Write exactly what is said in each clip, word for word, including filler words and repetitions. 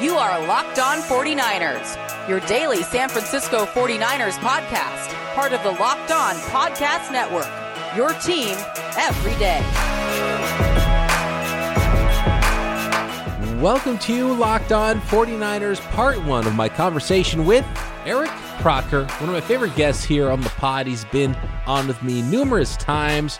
You are Locked On forty-niners, your daily San Francisco forty-niners podcast, part of the Locked On Podcast Network, your team every day. Welcome to Locked On forty-niners, part one of my conversation with Eric Crocker, one of my favorite guests here on the pod. He's been on with me numerous times.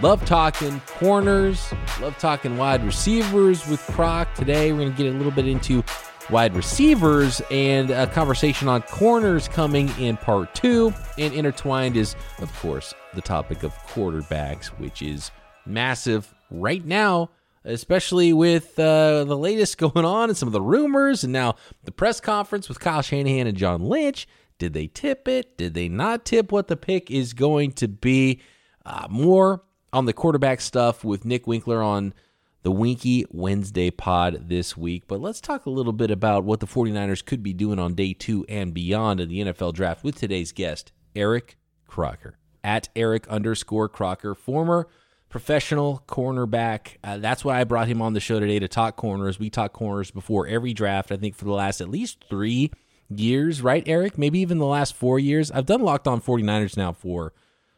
Love talking corners, love talking wide receivers with Croc. Today we're going to get a little bit into wide receivers and a conversation on corners coming in part two. And intertwined is, of course, the topic of quarterbacks, which is massive right now, especially with uh, the latest going on and some of the rumors. And now the press conference with Kyle Shanahan and John Lynch. Did they tip it? Did they not tip what the pick is going to be? Uh, more on the quarterback stuff with Nick Winkler on the Winky Wednesday pod this week. But let's talk a little bit about what the forty-niners could be doing on day two and beyond in the N F L draft with today's guest, Eric Crocker, at Eric underscore Crocker, former professional cornerback. Uh, that's why I brought him on the show today to talk corners. We talk corners before every draft, I think, for the last at least three years, right, Eric? Maybe even the last four years. I've done Locked On forty-niners now for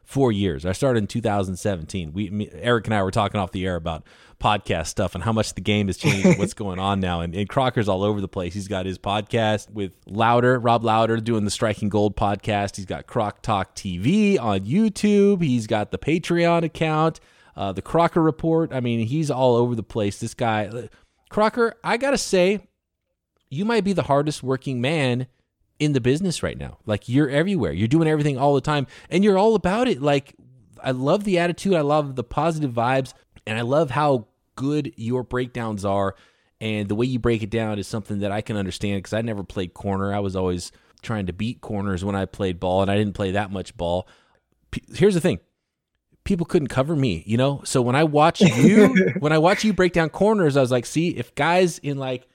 Four years. I started in two thousand seventeen. We, me, Eric and I were talking off the air about podcast stuff and how much the game has changed, what's going on now. And, and Crocker's all over the place. He's got his podcast with Louder, Rob Lowder, doing the Striking Gold podcast. He's got Croc Talk T V on YouTube. He's got the Patreon account, uh, the Crocker Report. I mean, he's all over the place. This guy, Crocker, I got to say, you might be the hardest working man in the business right now. Like, you're everywhere. You're doing everything all the time, and you're all about it. Like, I love the attitude. I love the positive vibes, and I love how good your breakdowns are, and the way you break it down is something that I can understand because I never played corner. I was always trying to beat corners when I played ball, and I didn't play that much ball. P- Here's the thing. People couldn't cover me, you know? So when I watch you, when I watch you break down corners, I was like, see, if guys in like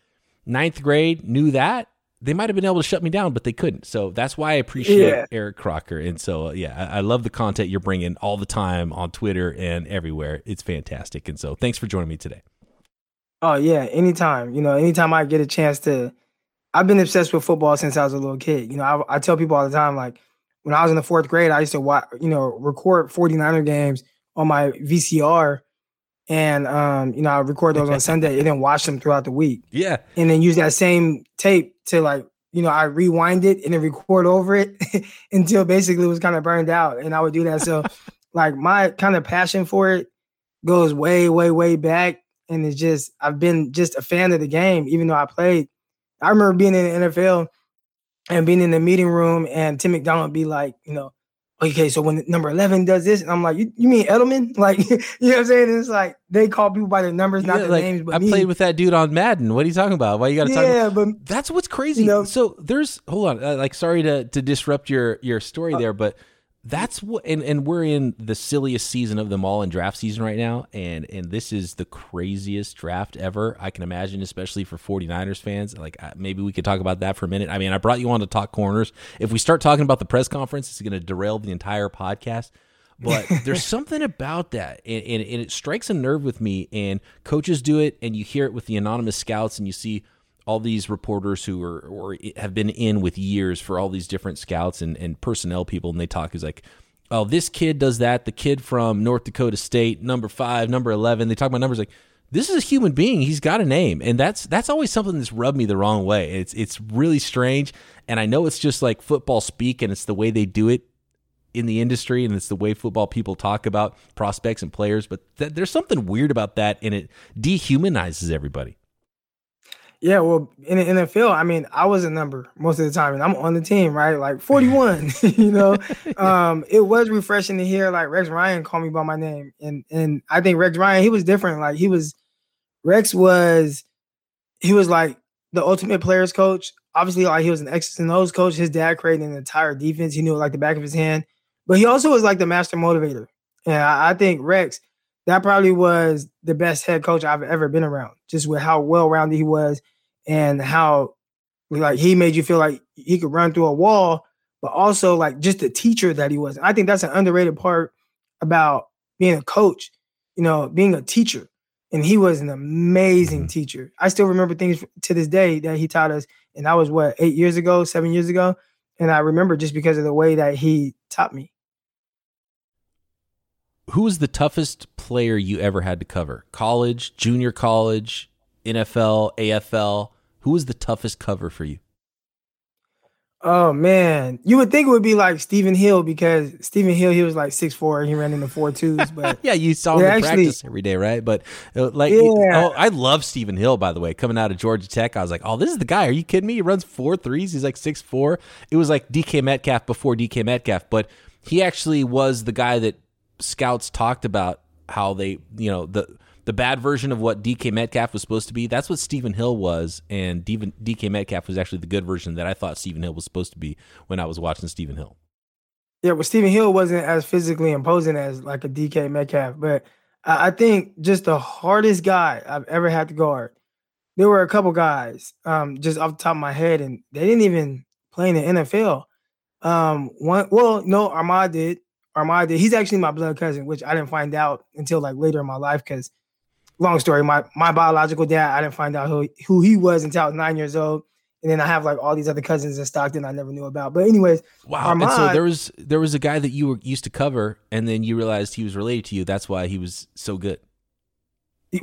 ninth grade knew that, they might have been able to shut me down, but they couldn't. So that's why I appreciate yeah. Eric Crocker. And so, yeah, I, I love the content you're bringing all the time on Twitter and everywhere. It's fantastic. And so thanks for joining me today. Oh, yeah. Anytime. You know, anytime I get a chance to – I've been obsessed with football since I was a little kid. You know, I, I tell people all the time, like, when I was in the fourth grade, I used to watch, you know, record forty-niner games on my V C R. And, um, you know, I record those on Sunday and then watch them throughout the week. Yeah. And then use that same tape to, like, you know, I rewind it and then record over it until basically it was kind of burned out. And I would do that. So, like, my kind of passion for it goes way, way, way back. And it's just, I've been just a fan of the game, even though I played. I remember being in the N F L and being in the meeting room and Tim McDonald would be like, you know, okay, so when number eleven does this, and I'm like, you, you mean Edelman? Like, you know what I'm saying? It's like, they call people by their numbers, yeah, not their like, names. But I me. played with that dude on Madden. What are you talking about? Why you got to yeah, talk about? Yeah, but that's what's crazy. You know, so there's, hold on, uh, like, sorry to to disrupt your your story uh, there, but that's what, and, and we're in the silliest season of them all in draft season right now, and and this is the craziest draft ever, I can imagine, especially for forty-niners fans. Like, maybe we could talk about that for a minute. I mean, I brought you on to talk corners. If we start talking about the press conference, it's going to derail the entire podcast. But there's something about that, and, and, and it strikes a nerve with me, and coaches do it, and you hear it with the anonymous scouts, and you see all these reporters who are or have been in with years for all these different scouts and, and personnel people, and they talk is like, oh, this kid does that. The kid from North Dakota State, number five, number eleven. They talk about numbers like, this is a human being. He's got a name. And that's that's always something that's rubbed me the wrong way. It's it's really strange. And I know it's just like football speak, and it's the way they do it in the industry, and it's the way football people talk about prospects and players. But th- there's something weird about that, and it dehumanizes everybody. Yeah, well, in the N F L, I mean, I was a number most of the time, and I'm on the team, right? Like forty-one, you know. Um, it was refreshing to hear, like, Rex Ryan call me by my name, and and I think Rex Ryan, he was different. Like, he was, Rex was, he was like the ultimate players coach. Obviously, like, he was an X's and O's coach. His dad created an entire defense. He knew it like the back of his hand, but he also was like the master motivator. And I, I think Rex, that probably was the best head coach I've ever been around, just with how well-rounded he was and how, like, he made you feel like he could run through a wall, but also, like, just the teacher that he was. And I think that's an underrated part about being a coach, you know, being a teacher. And he was an amazing mm-hmm. teacher. I still remember things to this day that he taught us. And that was, what, eight years ago, seven years ago? And I remember just because of the way that he taught me. Who was the toughest player you ever had to cover? College, junior college, N F L, A F L? Who was the toughest cover for you? Oh, man. You would think it would be like Stephen Hill, because Stephen Hill, he was like six foot four. He ran in the four twos. But yeah, you saw him in actually, practice every day, right? But like, yeah. oh, I love Stephen Hill, by the way. Coming out of Georgia Tech, I was like, oh, this is the guy. Are you kidding me? He runs four threes. He's like six foot four. It was like D K Metcalf before D K Metcalf. But he actually was the guy that scouts talked about, how they, you know, the the bad version of what D K Metcalf was supposed to be. That's what Stephen Hill was, and D K Metcalf was actually the good version that I thought Stephen Hill was supposed to be when I was watching Stephen Hill. Yeah, well, Stephen Hill wasn't as physically imposing as like a D K Metcalf, but I think just the hardest guy I've ever had to guard, there were a couple guys um, just off the top of my head, and they didn't even play in the N F L. Um, one, well, no, Armad did. Armad did. He's actually my blood cousin, which I didn't find out until like later in my life, because long story, my, my biological dad, I didn't find out who, who he was until I was nine years old. And then I have like all these other cousins in Stockton I never knew about. But anyways, wow. Armad, and so there was there was a guy that you were used to cover, and then you realized he was related to you. That's why he was so good.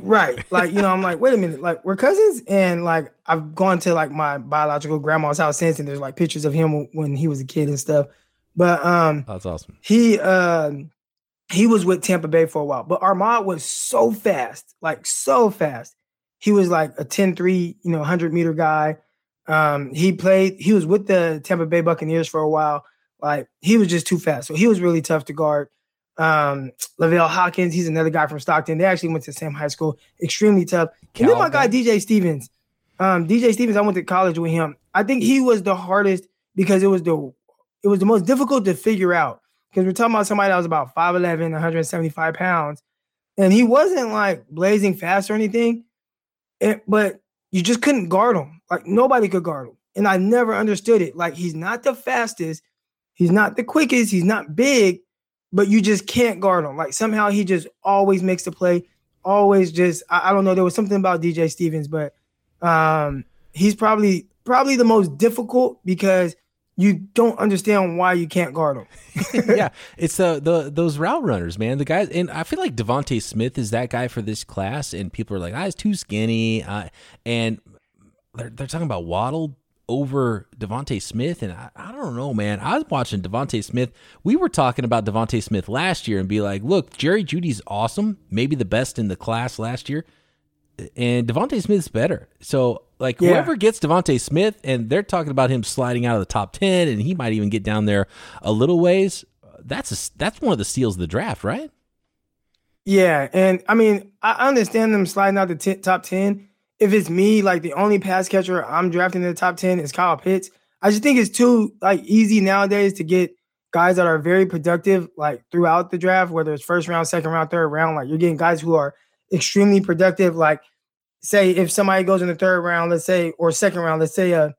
Right. Like, you know, I'm like, wait a minute, like, we're cousins? And like, I've gone to like my biological grandma's house since, and there's like pictures of him when he was a kid and stuff. But um, that's awesome. He uh, he was with Tampa Bay for a while, but Armad was so fast, like so fast. He was like a ten three, you know, one hundred meter guy. Um, he played. He was with the Tampa Bay Buccaneers for a while. Like, he was just too fast, so he was really tough to guard. Um, Lavelle Hawkins, he's another guy from Stockton. They actually went to the same high school. Extremely tough. And then my guy D J Stevens. Um, D J Stevens, I went to college with him. I think he was the hardest because it was the It was the most difficult to figure out, because we're talking about somebody that was about five eleven, one hundred seventy-five pounds, and he wasn't like blazing fast or anything, and, but you just couldn't guard him. Like, nobody could guard him, and I never understood it. Like, he's not the fastest, he's not the quickest, he's not big, but you just can't guard him. Like, somehow he just always makes the play, always just, I, I don't know, there was something about D J Stevens, but um, he's probably probably the most difficult because you don't understand why you can't guard them. Yeah, it's uh, the those route runners, man. The guys, and I feel like Davante Smith is that guy for this class, and people are like, ah, he's too skinny. Uh, and they're, they're talking about Waddle over Davante Smith, and I, I don't know, man. I was watching Davante Smith. We were talking about Davante Smith last year and be like, look, Jerry Jeudy's awesome, maybe the best in the class last year, and Devontae Smith's better. So, like, yeah. Whoever gets Devontae Smith, and they're talking about him sliding out of the top ten, and he might even get down there a little ways, that's a, that's one of the steals of the draft, right? Yeah, and, I mean, I understand them sliding out the t- top ten. If it's me, like, the only pass catcher I'm drafting in the top ten is Kyle Pitts. I just think it's too, like, easy nowadays to get guys that are very productive, like, throughout the draft, whether it's first round, second round, third round. Like, you're getting guys who are extremely productive. Like, say if somebody goes in the third round, let's say, or second round, let's say a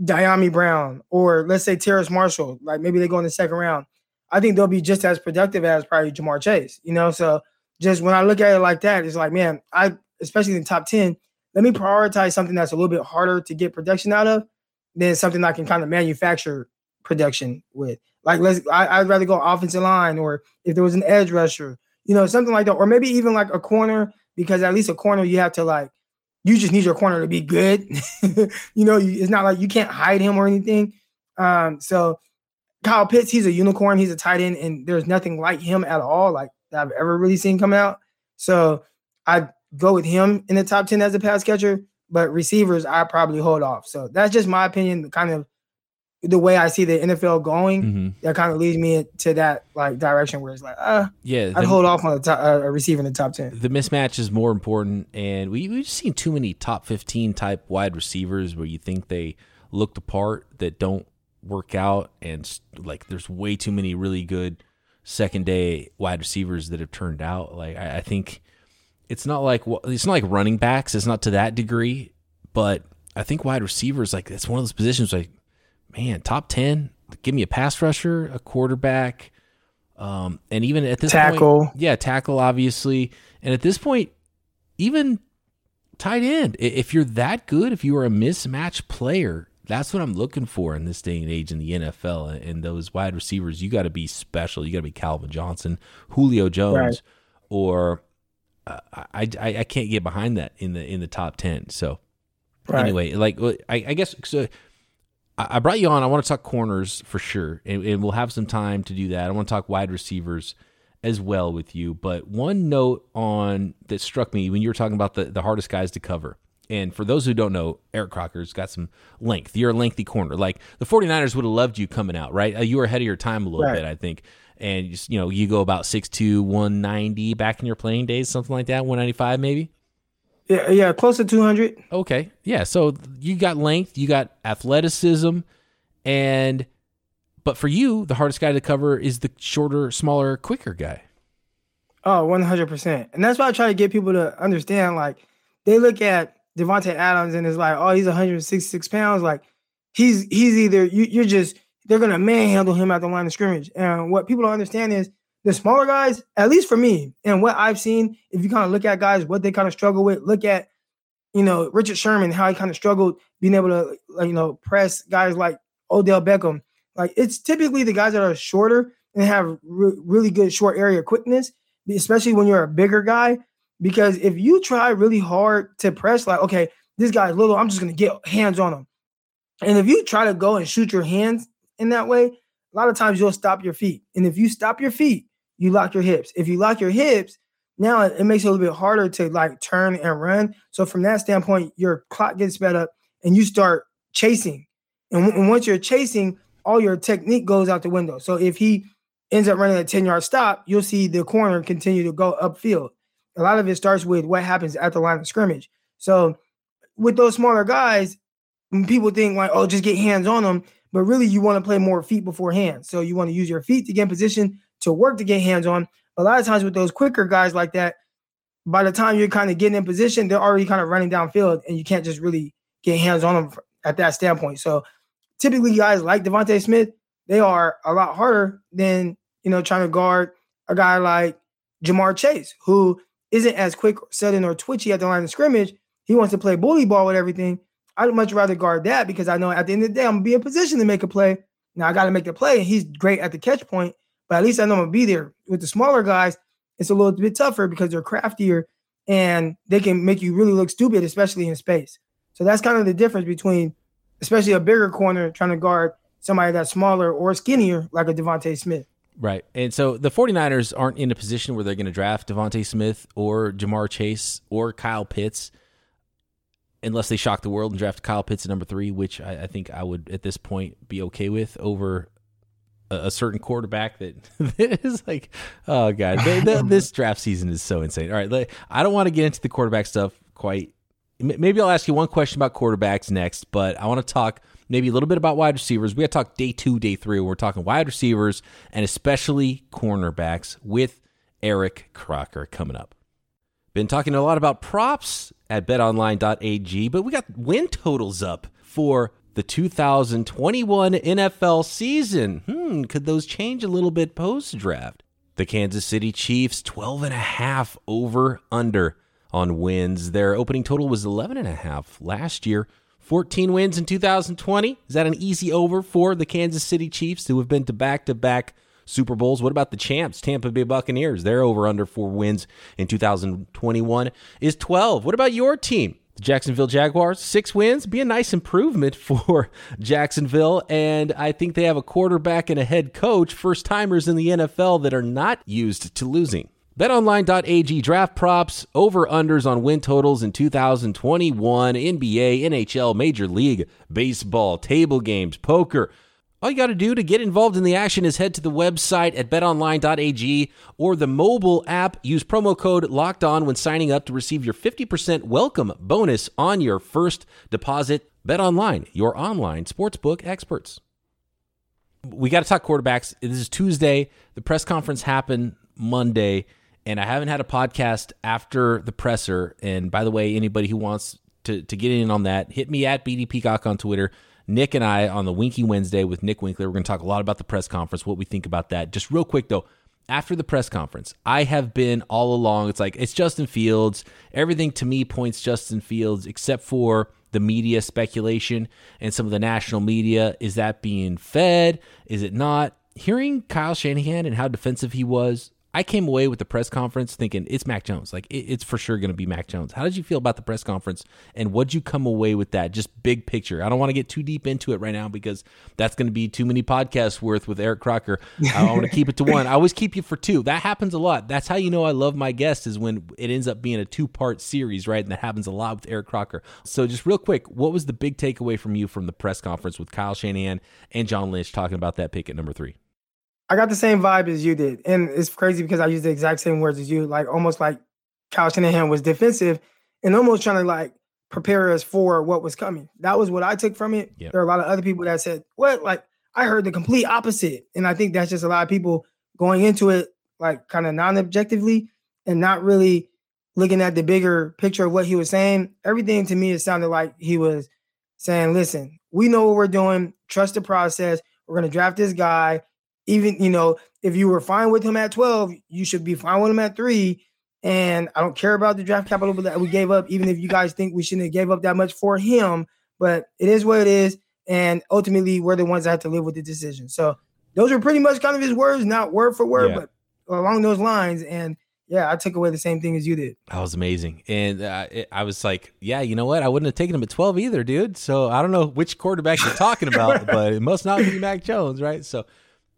Dyami Brown, or let's say Terrace Marshall, like maybe they go in the second round. I think they'll be just as productive as probably Ja'Marr Chase, you know? So just when I look at it like that, it's like, man, I, especially in the top ten, let me prioritize something that's a little bit harder to get production out of than something I can kind of manufacture production with. Like, let's, I, I'd rather go offensive line, or if there was an edge rusher, you know, something like that. Or maybe even like a corner, because at least a corner, you have to like, you just need your corner to be good. You know, you, it's not like you can't hide him or anything. Um, so Kyle Pitts, he's a unicorn. He's a tight end, and there's nothing like him at all, like that I've ever really seen come out. So I'd go with him in the top ten as a pass catcher, but receivers, I probably hold off. So that's just my opinion, kind of the way I see the N F L going, mm-hmm. that kind of leads me to that like direction where it's like, uh, yeah, I'd hold off on the top, uh, receiving the top ten. The mismatch is more important, and we, we've seen too many top fifteen type wide receivers where you think they look the part that don't work out, and like there's way too many really good second day wide receivers that have turned out. Like I, I think it's not like it's not like running backs. It's not to that degree, but I think wide receivers, like that's one of those positions like, man, top ten, give me a pass rusher, a quarterback, um, and even at this tackle. point, yeah, tackle, obviously. And at this point, even tight end. If you're that good, if you are a mismatch player, that's what I'm looking for in this day and age in the N F L. And those wide receivers, you got to be special. You got to be Calvin Johnson, Julio Jones, right. or uh, I, I I can't get behind that in the in the top ten. So right. anyway, like I, I guess so. I brought you on. I want to talk corners for sure, and, and we'll have some time to do that. I want to talk wide receivers as well with you. But one note on that struck me when you were talking about the, the hardest guys to cover. And for those who don't know, Eric Crocker's got some length. You're a lengthy corner. Like the 49ers would have loved you coming out, right? You were ahead of your time a little right. bit, I think. And just, you know, you go about six two, one ninety back in your playing days, something like that, one ninety-five maybe. Yeah, yeah, close to two hundred. Okay, yeah. So you got length, you got athleticism, and but for you, the hardest guy to cover is the shorter, smaller, quicker guy. Oh, one hundred percent. And that's why I try to get people to understand. Like they look at Davante Adams and it's like, oh, he's one hundred sixty-six pounds. Like he's he's either you, you're just they're gonna manhandle him at the line of scrimmage. And what people don't understand is, the smaller guys, at least for me, and what I've seen, if you kind of look at guys, what they kind of struggle with, look at, you know, Richard Sherman, how he kind of struggled being able to, you know, press guys like Odell Beckham. Like, it's typically the guys that are shorter and have re- really good short area quickness, especially when you're a bigger guy, because if you try really hard to press, like, okay, this guy's little, I'm just going to get hands on him. And if you try to go and shoot your hands in that way, a lot of times you'll stop your feet. And if you stop your feet, you lock your hips. If you lock your hips, now it makes it a little bit harder to like turn and run. So from that standpoint, your clock gets sped up and you start chasing. And, w- and once you're chasing, all your technique goes out the window. So if he ends up running a ten-yard stop, you'll see the corner continue to go upfield. A lot of it starts with what happens at the line of scrimmage. So with those smaller guys, people think like, oh, just get hands on them. But really, you want to play more feet before hands. So you want to use your feet to get in position to work to get hands on. A lot of times with those quicker guys like that, by the time you're kind of getting in position, they're already kind of running downfield and you can't just really get hands on them at that standpoint. So typically guys like Devontae Smith, they are a lot harder than, you know, trying to guard a guy like Ja'Marr Chase, who isn't as quick, sudden, or twitchy at the line of scrimmage. He wants to play bully ball with everything. I'd much rather guard that because I know at the end of the day, I'm going to be in position to make a play. Now I got to make the play, and he's great at the catch point. But at least I know I'm going to be there. With the smaller guys, it's a little bit tougher because they're craftier and they can make you really look stupid, especially in space. So that's kind of the difference between, especially a bigger corner trying to guard somebody that's smaller or skinnier like a Devontae Smith. Right. And so the 49ers aren't in a position where they're going to draft Devontae Smith or Ja'Marr Chase or Kyle Pitts unless they shock the world and draft Kyle Pitts at number three, which I, I think I would at this point be okay with over a certain quarterback that, that is like, oh God, they, they, this draft season is so insane. All right. Like, I don't want to get into the quarterback stuff quite. Maybe I'll ask you one question about quarterbacks next, but I want to talk maybe a little bit about wide receivers. We got to talk day two, day three, where we're talking wide receivers and especially cornerbacks with Eric Crocker coming up. Been talking a lot about props at bet online dot a g, but we got win totals up for the two thousand twenty-one N F L season. Hmm, could those change a little bit post-draft? The Kansas City Chiefs, twelve and a half over under on wins. Their opening total was eleven and a half last year. fourteen wins in two thousand twenty. Is that an easy over for the Kansas City Chiefs, who have been to back-to-back Super Bowls? What about the champs, Tampa Bay Buccaneers? Their over-under for wins in two thousand twenty-one is twelve. What about your team? Jacksonville Jaguars, six wins, be a nice improvement for Jacksonville. And I think they have a quarterback and a head coach, first timers in the N F L that are not used to losing. BetOnline.ag draft props, over-unders on win totals in two thousand twenty-one, N B A, N H L, Major League Baseball, table games, poker. All you got to do to get involved in the action is head to the website at bet online dot a g or the mobile app. Use promo code LOCKEDON when signing up to receive your fifty percent welcome bonus on your first deposit. BetOnline, your online sportsbook experts. We got to talk quarterbacks. This is Tuesday. The press conference happened Monday, and I haven't had a podcast after the presser. And by the way, anybody who wants to, to get in on that, hit me at B D Peacock on Twitter. Nick and I on the Winky Wednesday with Nick Winkler. We're going to talk a lot about the press conference, what we think about that. Just real quick, though, after the press conference, I have been all along, it's like, it's Justin Fields. Everything to me points Justin Fields, except for the media speculation and some of the national media. Is that being fed? Is it not? Hearing Kyle Shanahan and how defensive he was, I came away with the press conference thinking it's Mac Jones. Like, it, it's for sure going to be Mac Jones. How did you feel about the press conference, and what'd you come away with that? Just big picture. I don't want to get too deep into it right now because that's going to be too many podcasts worth with Eric Crocker. I want to keep it to one. I always keep you for two. That happens a lot. That's how you know I love my guest, is when it ends up being a two-part series, right? And that happens a lot with Eric Crocker. So just real quick, what was the big takeaway from you from the press conference with Kyle Shanahan and John Lynch talking about that pick at number three? I got the same vibe as you did. And it's crazy because I used the exact same words as you, like almost like Kyle Shanahan was defensive and almost trying to like prepare us for what was coming. That was what I took from it. Yep. There are a lot of other people that said, what? Like, I heard the complete opposite. And I think that's just a lot of people going into it, like kind of non-objectively and not really looking at the bigger picture of what he was saying. Everything to me, it sounded like he was saying, listen, we know what we're doing. Trust the process. We're going to draft this guy. Even, you know, if you were fine with him at twelve, you should be fine with him at three. And I don't care about the draft capital that we gave up, even if you guys think we shouldn't have gave up that much for him. But it is what it is. And ultimately, we're the ones that have to live with the decision. So those are pretty much kind of his words, not word for word, yeah. but along those lines. And yeah, I took away the same thing as you did. That was amazing. And uh, it, I was like, yeah, you know what? I wouldn't have taken him at twelve either, dude. So I don't know which quarterback you're talking about, but it must not be Mac Jones, right? So.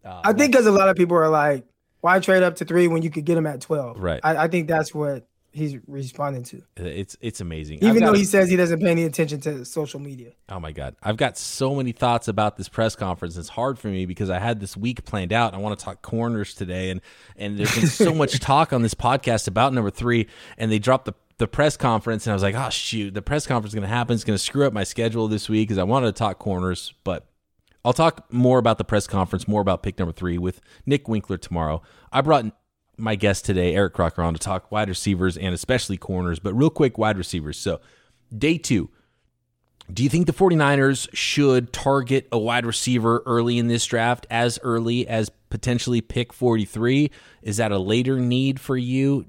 Uh, I think because a lot of people are like, why trade up to three when you could get him at twelve? Right. I, I think that's what he's responding to. It's it's amazing. Even though a, he says he doesn't pay any attention to social media. Oh, my God. I've got so many thoughts about this press conference. It's hard for me because I had this week planned out. I want to talk corners today. And, and there's been so much talk on this podcast about number three. And they dropped the the press conference. And I was like, oh, shoot, the press conference is going to happen. It's going to screw up my schedule this week because I wanted to talk corners. But I'll talk more about the press conference, more about pick number three with Nick Winkler tomorrow. I brought my guest today, Eric Crocker, on to talk wide receivers and especially corners, but real quick, wide receivers. So day two, do you think the 49ers should target a wide receiver early in this draft, as early as potentially pick forty-three? Is that a later need for you?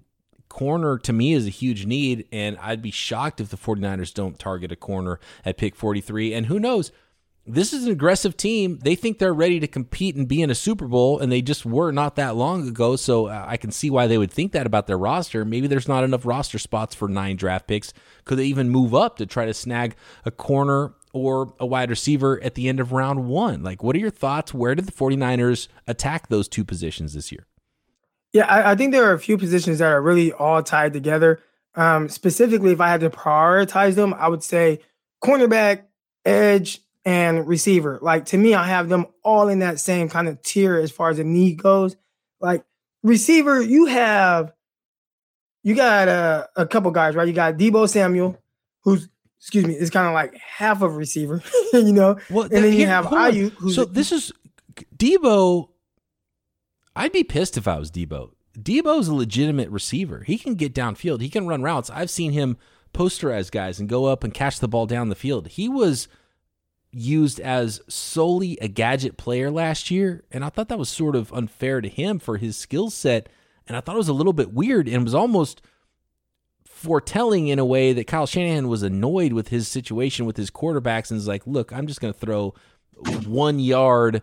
Corner to me is a huge need, and I'd be shocked if the 49ers don't target a corner at pick forty-three. And who knows? This is an aggressive team. They think they're ready to compete and be in a Super Bowl, and they just were not that long ago, so I can see why they would think that about their roster. Maybe there's not enough roster spots for nine draft picks. Could they even move up to try to snag a corner or a wide receiver at the end of round one? Like, what are your thoughts? Where did the 49ers attack those two positions this year? Yeah, I, I think there are a few positions that are really all tied together. Um, specifically, if I had to prioritize them, I would say cornerback, edge, and receiver. Like, to me, I have them all in that same kind of tier as far as the need goes. Like, receiver, you have, you got a, a couple guys, right? You got Deebo Samuel, who's, excuse me, is kind of like half of receiver, you know? Well, and then you have Aiyuk. Who's so this is, Deebo, I'd be pissed if I was Deebo. Deebo's a legitimate receiver. He can get downfield. He can run routes. I've seen him posterize guys and go up and catch the ball down the field. He was used as solely a gadget player last year, and I thought that was sort of unfair to him for his skill set, and I thought it was a little bit weird, and was almost foretelling in a way that Kyle Shanahan was annoyed with his situation with his quarterbacks and is like, look, I'm just going to throw one yard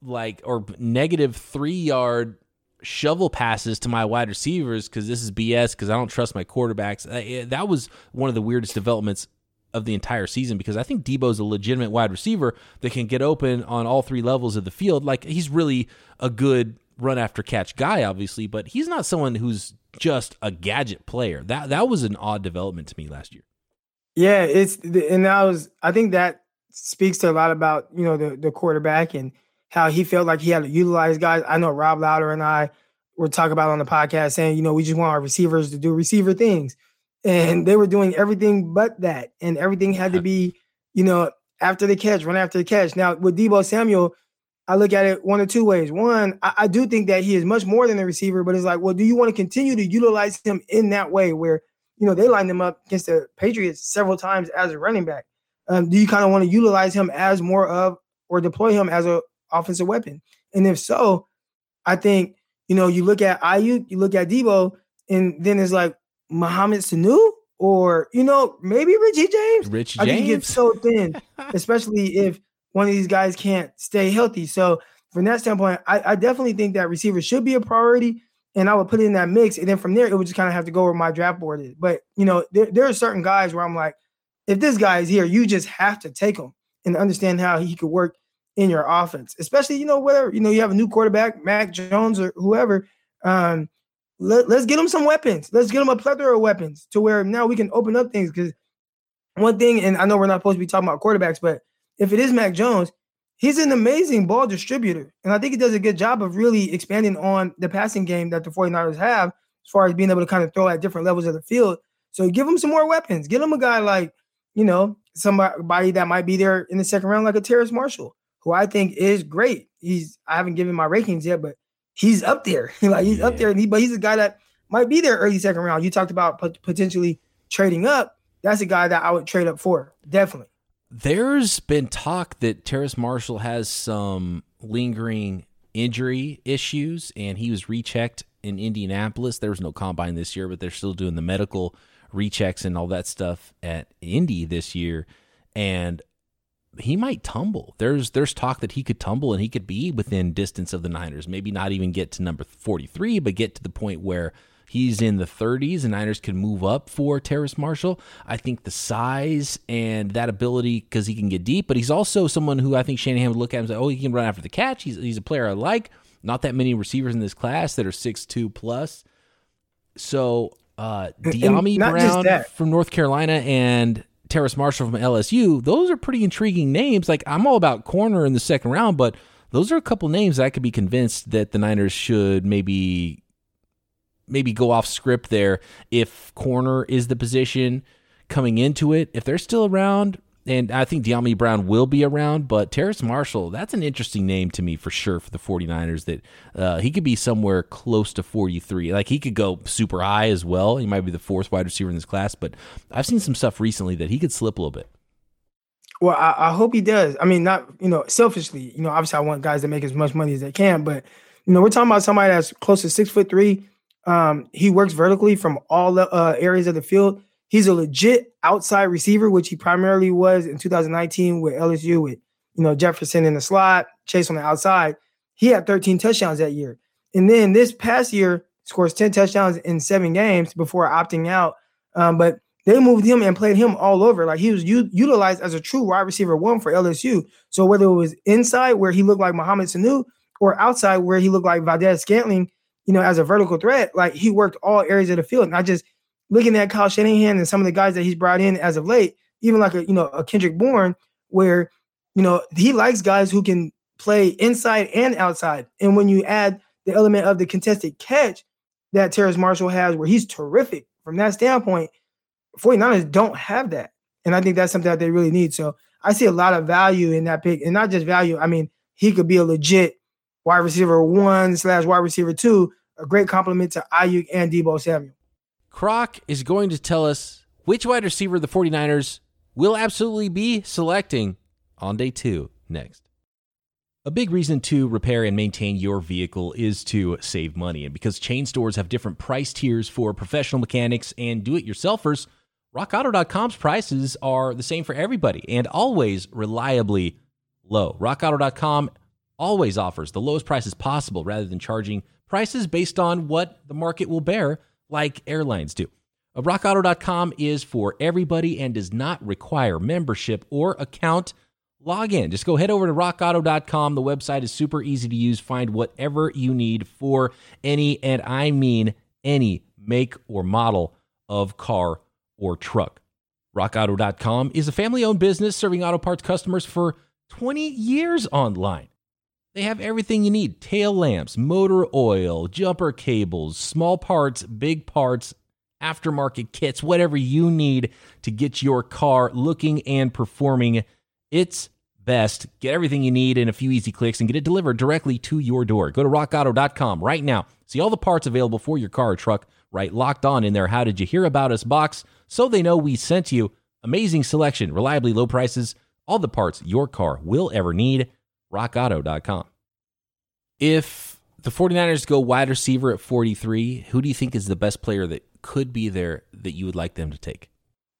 like or negative three yard shovel passes to my wide receivers because this is B S because I don't trust my quarterbacks. That was one of the weirdest developments of the entire season, because I think Deebo's a legitimate wide receiver that can get open on all three levels of the field. Like, he's really a good run after catch guy, obviously, but he's not someone who's just a gadget player. That that was an odd development to me last year. Yeah, it's and that was I think that speaks to a lot about, you know, the the quarterback and how he felt like he had to utilize guys. I know Rob Lowder and I were talking about on the podcast saying, you know, we just want our receivers to do receiver things. And they were doing everything but that. And everything had to be, you know, after the catch, run after the catch. Now, with Deebo Samuel, I look at it one of two ways. One, I, I do think that he is much more than a receiver, but it's like, well, do you want to continue to utilize him in that way where, you know, they lined him up against the Patriots several times as a running back? Um, do you kind of want to utilize him as more of or deploy him as an offensive weapon? And if so, I think you know, you look at Aiyuk, you look at Deebo, and then it's like Mohamed Sanu or, you know, maybe Richie James. Richie James. I think it gets so thin, especially if one of these guys can't stay healthy. So from that standpoint, I, I definitely think that receiver should be a priority, and I would put it in that mix. And then from there, it would just kind of have to go where my draft board is. But, you know, there, there are certain guys where I'm like, if this guy is here, you just have to take him and understand how he could work in your offense, especially, you know, whether, you know, you have a new quarterback, Mac Jones or whoever, um, let, let's get him some weapons. Let's get him a plethora of weapons to where now we can open up things. Because one thing, and I know we're not supposed to be talking about quarterbacks, but if it is Mac Jones, he's an amazing ball distributor. And I think he does a good job of really expanding on the passing game that the 49ers have as far as being able to kind of throw at different levels of the field. So give him some more weapons. Get him a guy like, you know, somebody that might be there in the second round, like a Terrace Marshall, who I think is great. He's, I haven't given my rankings yet, but he's up there. like he's yeah. up there, but he's a guy that might be there early second round. You talked about pot- potentially trading up. That's a guy that I would trade up for, definitely. There's been talk that Terrace Marshall has some lingering injury issues, and he was rechecked in Indianapolis. There was no combine this year, but they're still doing the medical rechecks and all that stuff at Indy this year, and he might tumble. There's there's talk that he could tumble and he could be within distance of the Niners, maybe not even get to number forty-three, but get to the point where he's in the thirties and Niners can move up for Terrace Marshall. I think the size and that ability, because he can get deep, but he's also someone who I think Shanahan would look at him and say, oh, he can run after the catch. He's, he's a player I like. Not that many receivers in this class that are six two plus. So... Uh, Dyami Brown from North Carolina and Terrace Marshall from L S U, those are pretty intriguing names. Like, I'm all about corner in the second round, but those are a couple names that I could be convinced that the Niners should maybe maybe go off script there if corner is the position coming into it. If they're still around, and I think Dyami Brown will be around, but Terrace Marshall, that's an interesting name to me for sure for the 49ers, that uh, he could be somewhere close to forty-three. Like, he could go super high as well. He might be the fourth wide receiver in this class, but I've seen some stuff recently that he could slip a little bit. Well, I, I hope he does. I mean, not, you know, selfishly, you know, obviously I want guys that make as much money as they can, but, you know, we're talking about somebody that's close to six foot three. Um, he works vertically from all uh, areas of the field. He's a legit outside receiver, which he primarily was in two thousand nineteen with L S U, with, you know, Jefferson in the slot, Chase on the outside. He had thirteen touchdowns that year. And then this past year, scores ten touchdowns in seven games before opting out. Um, but they moved him and played him all over. Like, he was u- utilized as a true wide receiver one for L S U. So whether it was inside, where he looked like Mohamed Sanu, or outside, where he looked like Valdez Scantling, you know, as a vertical threat, like, he worked all areas of the field. And I just... looking at Kyle Shanahan and some of the guys that he's brought in as of late, even like a, you know, a Kendrick Bourne, where, you know, he likes guys who can play inside and outside. And when you add the element of the contested catch that Terrace Marshall has, where he's terrific from that standpoint, 49ers don't have that. And I think that's something that they really need. So I see a lot of value in that pick, and not just value. I mean, he could be a legit wide receiver one slash wide receiver two, a great compliment to Aiyuk and Deebo Samuel. Croc is going to tell us which wide receiver the 49ers will absolutely be selecting on day two next. A big reason to repair and maintain your vehicle is to save money. And because chain stores have different price tiers for professional mechanics and do-it-yourselfers, rock auto dot com's prices are the same for everybody and always reliably low. rock auto dot com always offers the lowest prices possible rather than charging prices based on what the market will bear, like airlines do. rock auto dot com is for everybody and does not require membership or account login. Just go head over to rock auto dot com. The website is super easy to use. Find whatever you need for any, and I mean any, make or model of car or truck. rock auto dot com is a family-owned business serving auto parts customers for twenty years online. They have everything you need: tail lamps, motor oil, jumper cables, small parts, big parts, aftermarket kits, whatever you need to get your car looking and performing its best. Get everything you need in a few easy clicks and get it delivered directly to your door. Go to rock auto dot com right now. See all the parts available for your car or truck, right locked on in their How Did You Hear About Us box, so they know we sent you. Amazing selection, reliably low prices, all the parts your car will ever need. rock auto dot com. If The 49ers go wide receiver at forty-three. Who do you think is the best player that could be there that you would like them to take?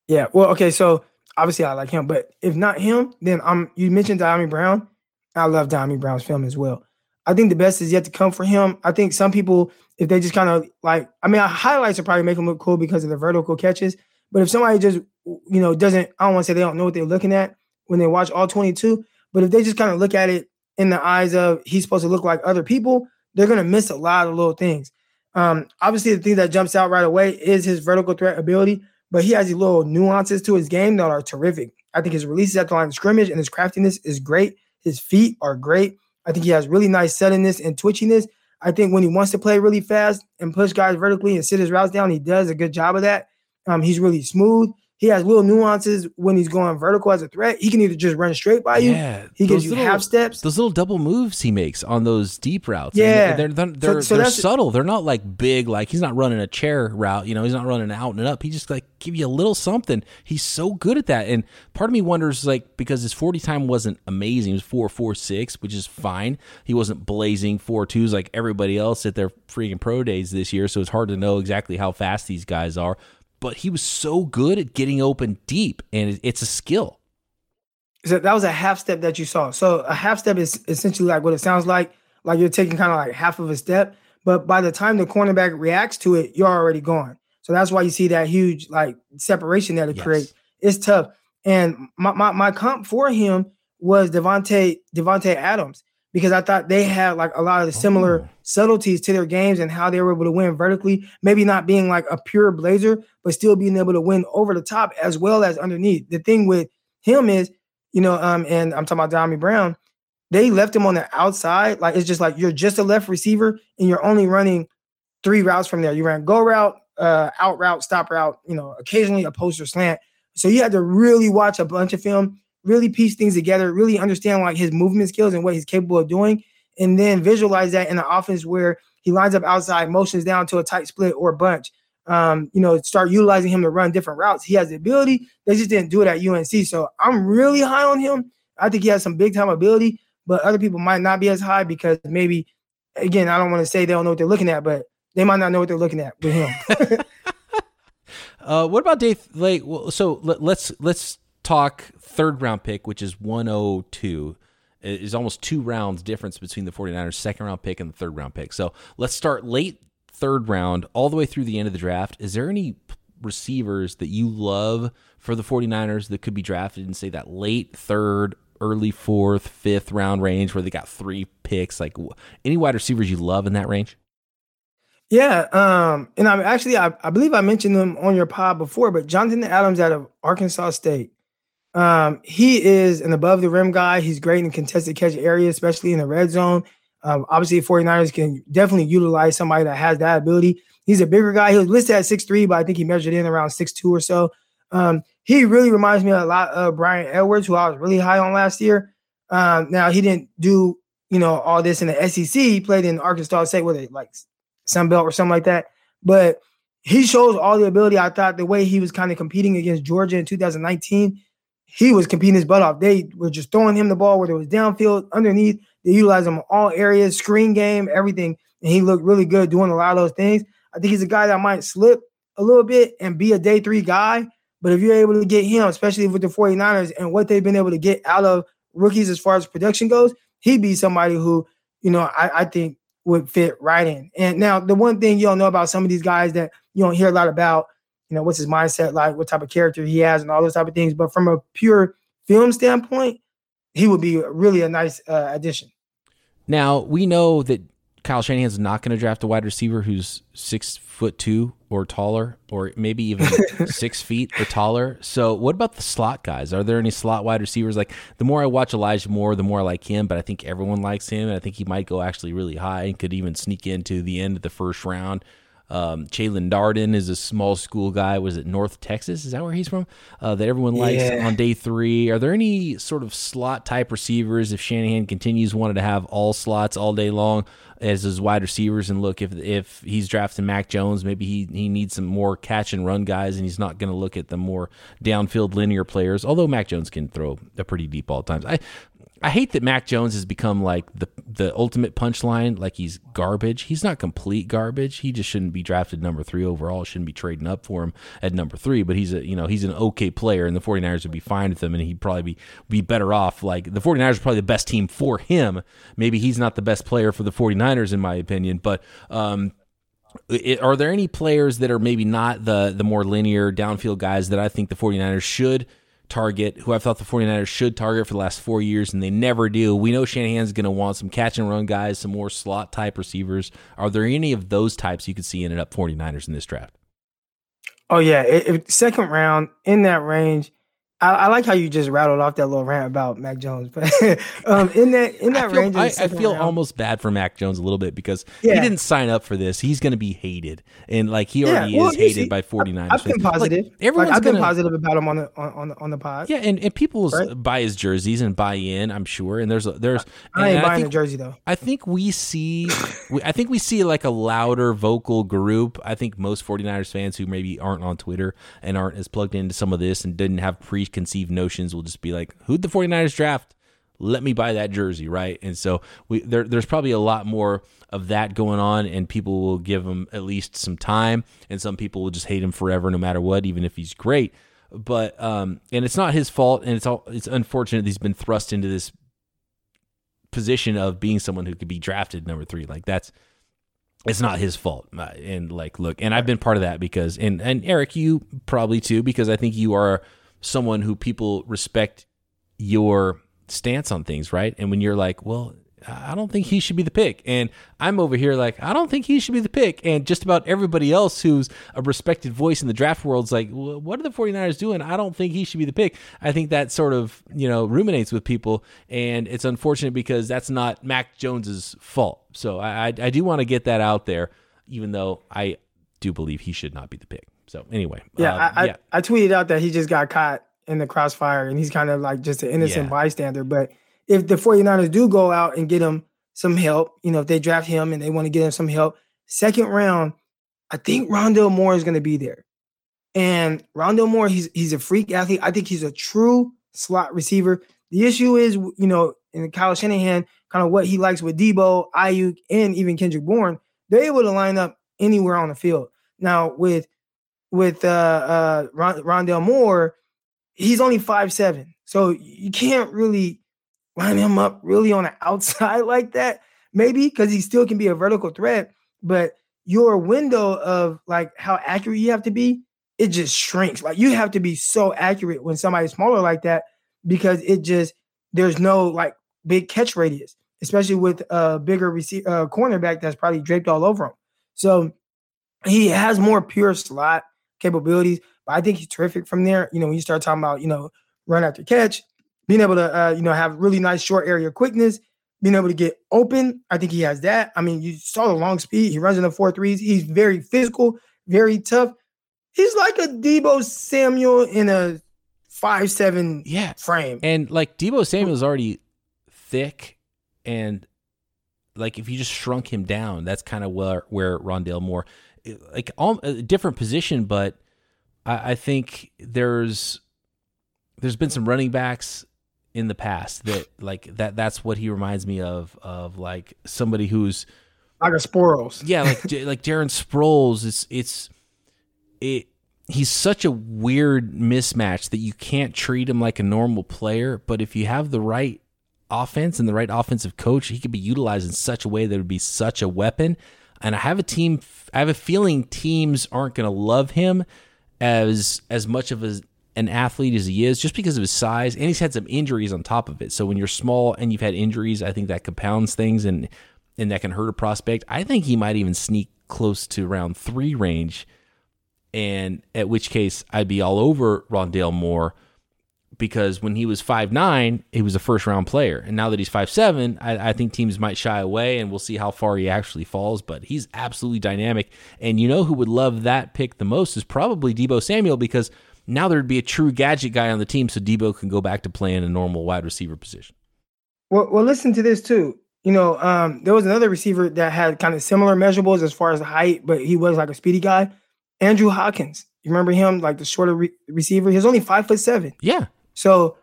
Yeah, well, okay, so obviously I like him, but if not him, then I'm. You mentioned Dyami Brown. I love Dyami Brown's film as well. I think the best is yet to come for him. I think some people, if they just kind of like, I mean, highlights will probably make him look cool because of the vertical catches. But if somebody just, you know, doesn't, I don't want to say they don't know what they're looking at when they watch all twenty-two, but if they just kind of look at it in the eyes of he's supposed to look like other people, they're going to miss a lot of little things. Um, obviously, the thing that jumps out right away is his vertical threat ability, but he has these little nuances to his game that are terrific. I think his releases at the line of scrimmage and his craftiness is great. His feet are great. I think he has really nice settledness and twitchiness. I think when he wants to play really fast and push guys vertically and sit his routes down, he does a good job of that. Um, he's really smooth. He has little nuances when he's going vertical as a threat. He can either just run straight by you. Yeah, he gives you little half steps. Those little double moves he makes on those deep routes. Yeah. And they're they're, they're, so, so they're subtle. They're not like big, like he's not running a chair route. You know, he's not running out and up. He just like give you a little something. He's so good at that. And part of me wonders, like, because his forty time wasn't amazing. It was four, four, six, which is fine. He wasn't blazing four twos like everybody else at their freaking pro days this year. So it's hard to know exactly how fast these guys are. But he was so good at getting open deep, and it's a skill. So that was a half step that you saw. So a half step is essentially like what it sounds like, like you're taking kind of like half of a step. But by the time the cornerback reacts to it, you're already gone. So that's why you see that huge like separation that it yes. creates. It's tough. And my, my my comp for him was Davante Davante Adams, because I thought they had like a lot of the similar oh. subtleties to their games and how they were able to win vertically, maybe not being like a pure blazer, but still being able to win over the top as well as underneath. The thing with him is, you know, um, and I'm talking about Dyami Brown, they left him on the outside. Like, it's just like, you're just a left receiver and you're only running three routes from there. You ran go route, uh, out route, stop route, you know, occasionally a post or slant. So you had to really watch a bunch of film, really piece things together, really understand like his movement skills and what he's capable of doing, and then visualize that in the offense where he lines up outside, motions down to a tight split or bunch. Um, you know, start utilizing him to run different routes. He has the ability. They just didn't do it at U N C. So I'm really high on him. I think he has some big-time ability, but other people might not be as high because maybe, again, I don't want to say they don't know what they're looking at, but they might not know what they're looking at with him. uh, what about Dave? Like, well, so let, let's let's talk third round pick, which is one oh two. It is almost two rounds difference between the 49ers second round pick and the third round pick. So let's start late third round all the way through the end of the draft. Is there any receivers that you love for the 49ers that could be drafted in, say, that late third, early fourth, fifth round range where they got three picks? Like, any wide receivers you love in that range? Yeah, um, and I'm actually I, I believe I mentioned them on your pod before, but Jonathan Adams out of Arkansas State. Um, he is an above the rim guy. He's great in contested catch area, especially in the red zone. Um, obviously 49ers can definitely utilize somebody that has that ability. He's a bigger guy. He was listed at six three, but I think he measured in around six two or so. Um, he really reminds me a lot of Brian Edwards, who I was really high on last year. Um, now he didn't do, you know, all this in the S E C. He played in Arkansas State with it, like Sun Belt or something like that, but he shows all the ability. I thought the way he was kind of competing against Georgia in two thousand nineteen, he was competing his butt off. They were just throwing him the ball, whether it was downfield, underneath. They utilized him in all areas, screen game, everything. And he looked really good doing a lot of those things. I think he's a guy that might slip a little bit and be a day three guy. But if you're able to get him, especially with the 49ers and what they've been able to get out of rookies as far as production goes, he'd be somebody who, you know, I, I think would fit right in. And now the one thing you don't know about some of these guys that you don't hear a lot about, you know, what's his mindset like, what type of character he has and all those type of things. But from a pure film standpoint, he would be really a nice uh, addition. Now, we know that Kyle Shanahan is not going to draft a wide receiver who's six foot two or taller, or maybe even six feet or taller. So what about the slot guys? Are there any slot wide receivers? Like, the more I watch Elijah Moore, the more I like him, but I think everyone likes him. And I think he might go actually really high and could even sneak into the end of the first round. Um, Jalen Darden is a small school guy. Was it North Texas? Is that where he's from? Uh, that everyone likes yeah. on day three. Are there any sort of slot type receivers? If Shanahan continues wanted to have all slots all day long as his wide receivers, and look, if if he's drafting Mac Jones, maybe he he needs some more catch and run guys, and he's not going to look at the more downfield linear players. Although Mac Jones can throw a pretty deep all times. I I hate that Mac Jones has become like the the ultimate punchline. Like, he's garbage. He's not complete garbage. He just shouldn't be drafted number three overall. Shouldn't be trading up for him at number three. But he's a you know he's an okay player, and the 49ers would be fine with him, and he'd probably be, be better off. Like, the 49ers are probably the best team for him. Maybe he's not the best player for the 49ers, in my opinion. But um, it, are there any players that are maybe not the the more linear downfield guys that I think the 49ers should target, who I've thought the 49ers should target for the last four years, and they never do? We know Shanahan's going to want some catch-and-run guys, some more slot-type receivers. Are there any of those types you could see ended up 49ers in this draft? Oh, yeah. It, it, second round, in that range, I, I like how you just rattled off that little rant about Mac Jones. But um, in that in that I feel, range, I, I feel round. almost bad for Mac Jones a little bit, because yeah. he didn't sign up for this. He's going to be hated, and like he already yeah, well, is hated see, by 49ers. I've been positive. Like, everyone's like, I've gonna, been positive about him on the on on, on the pod. Yeah, and, and people right? buy his jerseys and buy in. I'm sure. And there's there's. I ain't buying a jersey though. I think we see, we, I think we see like a louder vocal group. I think most 49ers fans who maybe aren't on Twitter and aren't as plugged into some of this and didn't have pre conceived notions will just be like, who'd the 49ers draft? Let me buy that jersey, right? And so we there, there's probably a lot more of that going on, and people will give him at least some time, and some people will just hate him forever no matter what, even if he's great. But um and it's not his fault, and it's all it's unfortunate that he's been thrust into this position of being someone who could be drafted number three. Like, that's it's not his fault. And like, look, and I've been part of that because and and Eric, you probably too, because I think you are someone who people respect your stance on things, right? And when you're like, well, I don't think he should be the pick, and I'm over here like, I don't think he should be the pick, and just about everybody else who's a respected voice in the draft world's like, well, what are the 49ers doing? I don't think he should be the pick. I think that sort of, you know, ruminates with people, and it's unfortunate because that's not Mac Jones's fault. So I, I, I do want to get that out there, even though I do believe he should not be the pick. So anyway, yeah, um, I, yeah, I tweeted out that he just got caught in the crossfire, and he's kind of like just an innocent yeah. bystander. But if the 49ers do go out and get him some help, you know, if they draft him and they want to get him some help, second round, I think Rondale Moore is going to be there. And Rondale Moore, he's he's a freak athlete. I think he's a true slot receiver. The issue is, you know, in Kyle Shanahan, kind of what he likes with Deebo, Aiyuk, and even Kendrick Bourne, they're able to line up anywhere on the field. Now with With uh, uh, Rondale Moore, he's only five seven, so you can't really line him up really on the outside like that, maybe, because he still can be a vertical threat, but your window of like how accurate you have to be, it just shrinks. Like, you have to be so accurate when somebody's smaller like that, because it just, there's no like big catch radius, especially with a bigger rece- uh, cornerback that's probably draped all over him. So he has more pure slot capabilities, but I think he's terrific from there. You know, when you start talking about, you know, run after catch, being able to, uh, you know, have really nice short area quickness, being able to get open. I think he has that. I mean, you saw the long speed. He runs in the four threes. He's very physical, very tough. He's like a Deebo Samuel in a five seven yeah. frame. And like, Deebo Samuel is already thick, and like, if you just shrunk him down, that's kind of where, where Rondale Moore, like, all a different position, but I, I think there's there's been some running backs in the past that like that that's what he reminds me of of like somebody who's like a Sproles, yeah, like like Darren Sproles. It's it's it. He's such a weird mismatch that you can't treat him like a normal player. But if you have the right offense and the right offensive coach, he could be utilized in such a way that would be such a weapon. And I have a team. I have a feeling teams aren't going to love him as as much of a, an athlete as he is, just because of his size. And he's had some injuries on top of it. So when you're small and you've had injuries, I think that compounds things, and and that can hurt a prospect. I think he might even sneak close to round three range, and at which case I'd be all over Rondale Moore, because when he was five nine, he was a first-round player. And now that he's five seven, I, I think teams might shy away, and we'll see how far he actually falls. But he's absolutely dynamic. And you know who would love that pick the most is probably Deebo Samuel, because now there'd be a true gadget guy on the team, so Deebo can go back to playing a normal wide receiver position. Well, well, listen to this, too. You know, um, there was another receiver that had kind of similar measurables as far as height, but he was like a speedy guy, Andrew Hawkins. You remember him, like the shorter re- receiver? He was only five foot seven. Yeah. So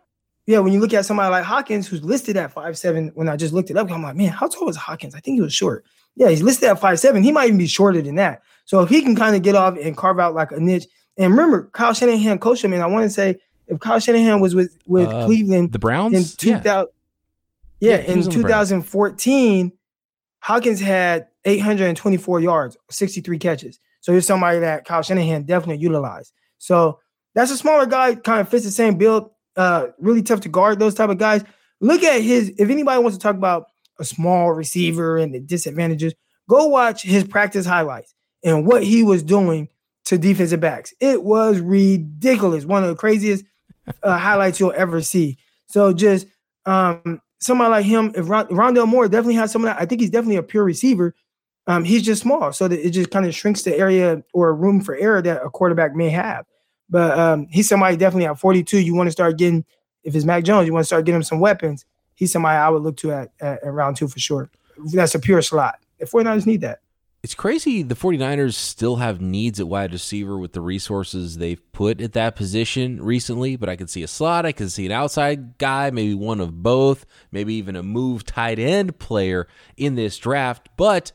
yeah, when you look at somebody like Hawkins, who's listed at five seven, when I just looked it up, I'm like, man, how tall was Hawkins? I think he was short. Yeah, he's listed at five seven. He might even be shorter than that. So if he can kind of get off and carve out like a niche. And remember, Kyle Shanahan coached him, and I want to say if Kyle Shanahan was with, with uh, Cleveland. The Browns? In two thousand, yeah. yeah, yeah in twenty fourteen, Hawkins had eight hundred twenty-four yards, sixty-three catches. So he's somebody that Kyle Shanahan definitely utilized. So that's a smaller guy, kind of fits the same build. Uh, really tough to guard those type of guys. Look at his, if anybody wants to talk about a small receiver and the disadvantages, go watch his practice highlights and what he was doing to defensive backs. It was ridiculous. One of the craziest uh, highlights you'll ever see. So just um, somebody like him, if Rond- Rondale Moore definitely has someone, I think he's definitely a pure receiver. Um, he's just small. So that it just kind of shrinks the area or room for error that a quarterback may have. But um, he's somebody definitely at forty-two. You want to start getting, if it's Mac Jones, you want to start getting him some weapons. He's somebody I would look to at, at, at round two for sure. That's a pure slot. The forty-niners need that. It's crazy the forty-niners still have needs at wide receiver with the resources they've put at that position recently, but I can see a slot. I can see an outside guy, maybe one of both, maybe even a move tight end player in this draft. But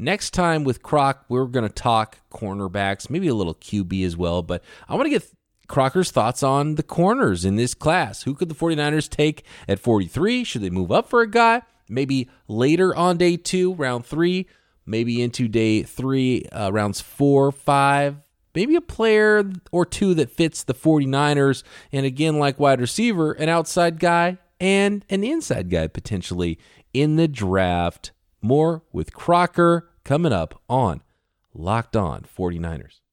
next time with Croc, we're going to talk cornerbacks, maybe a little Q B as well, but I want to get Crocker's thoughts on the corners in this class. Who could the forty-niners take at forty-three? Should they move up for a guy? Maybe later on day two, round three, maybe into day three, uh, rounds four, five, maybe a player or two that fits the forty-niners. And again, like wide receiver, an outside guy and an inside guy potentially in the draft. More with Crocker coming up on Locked On forty-niners.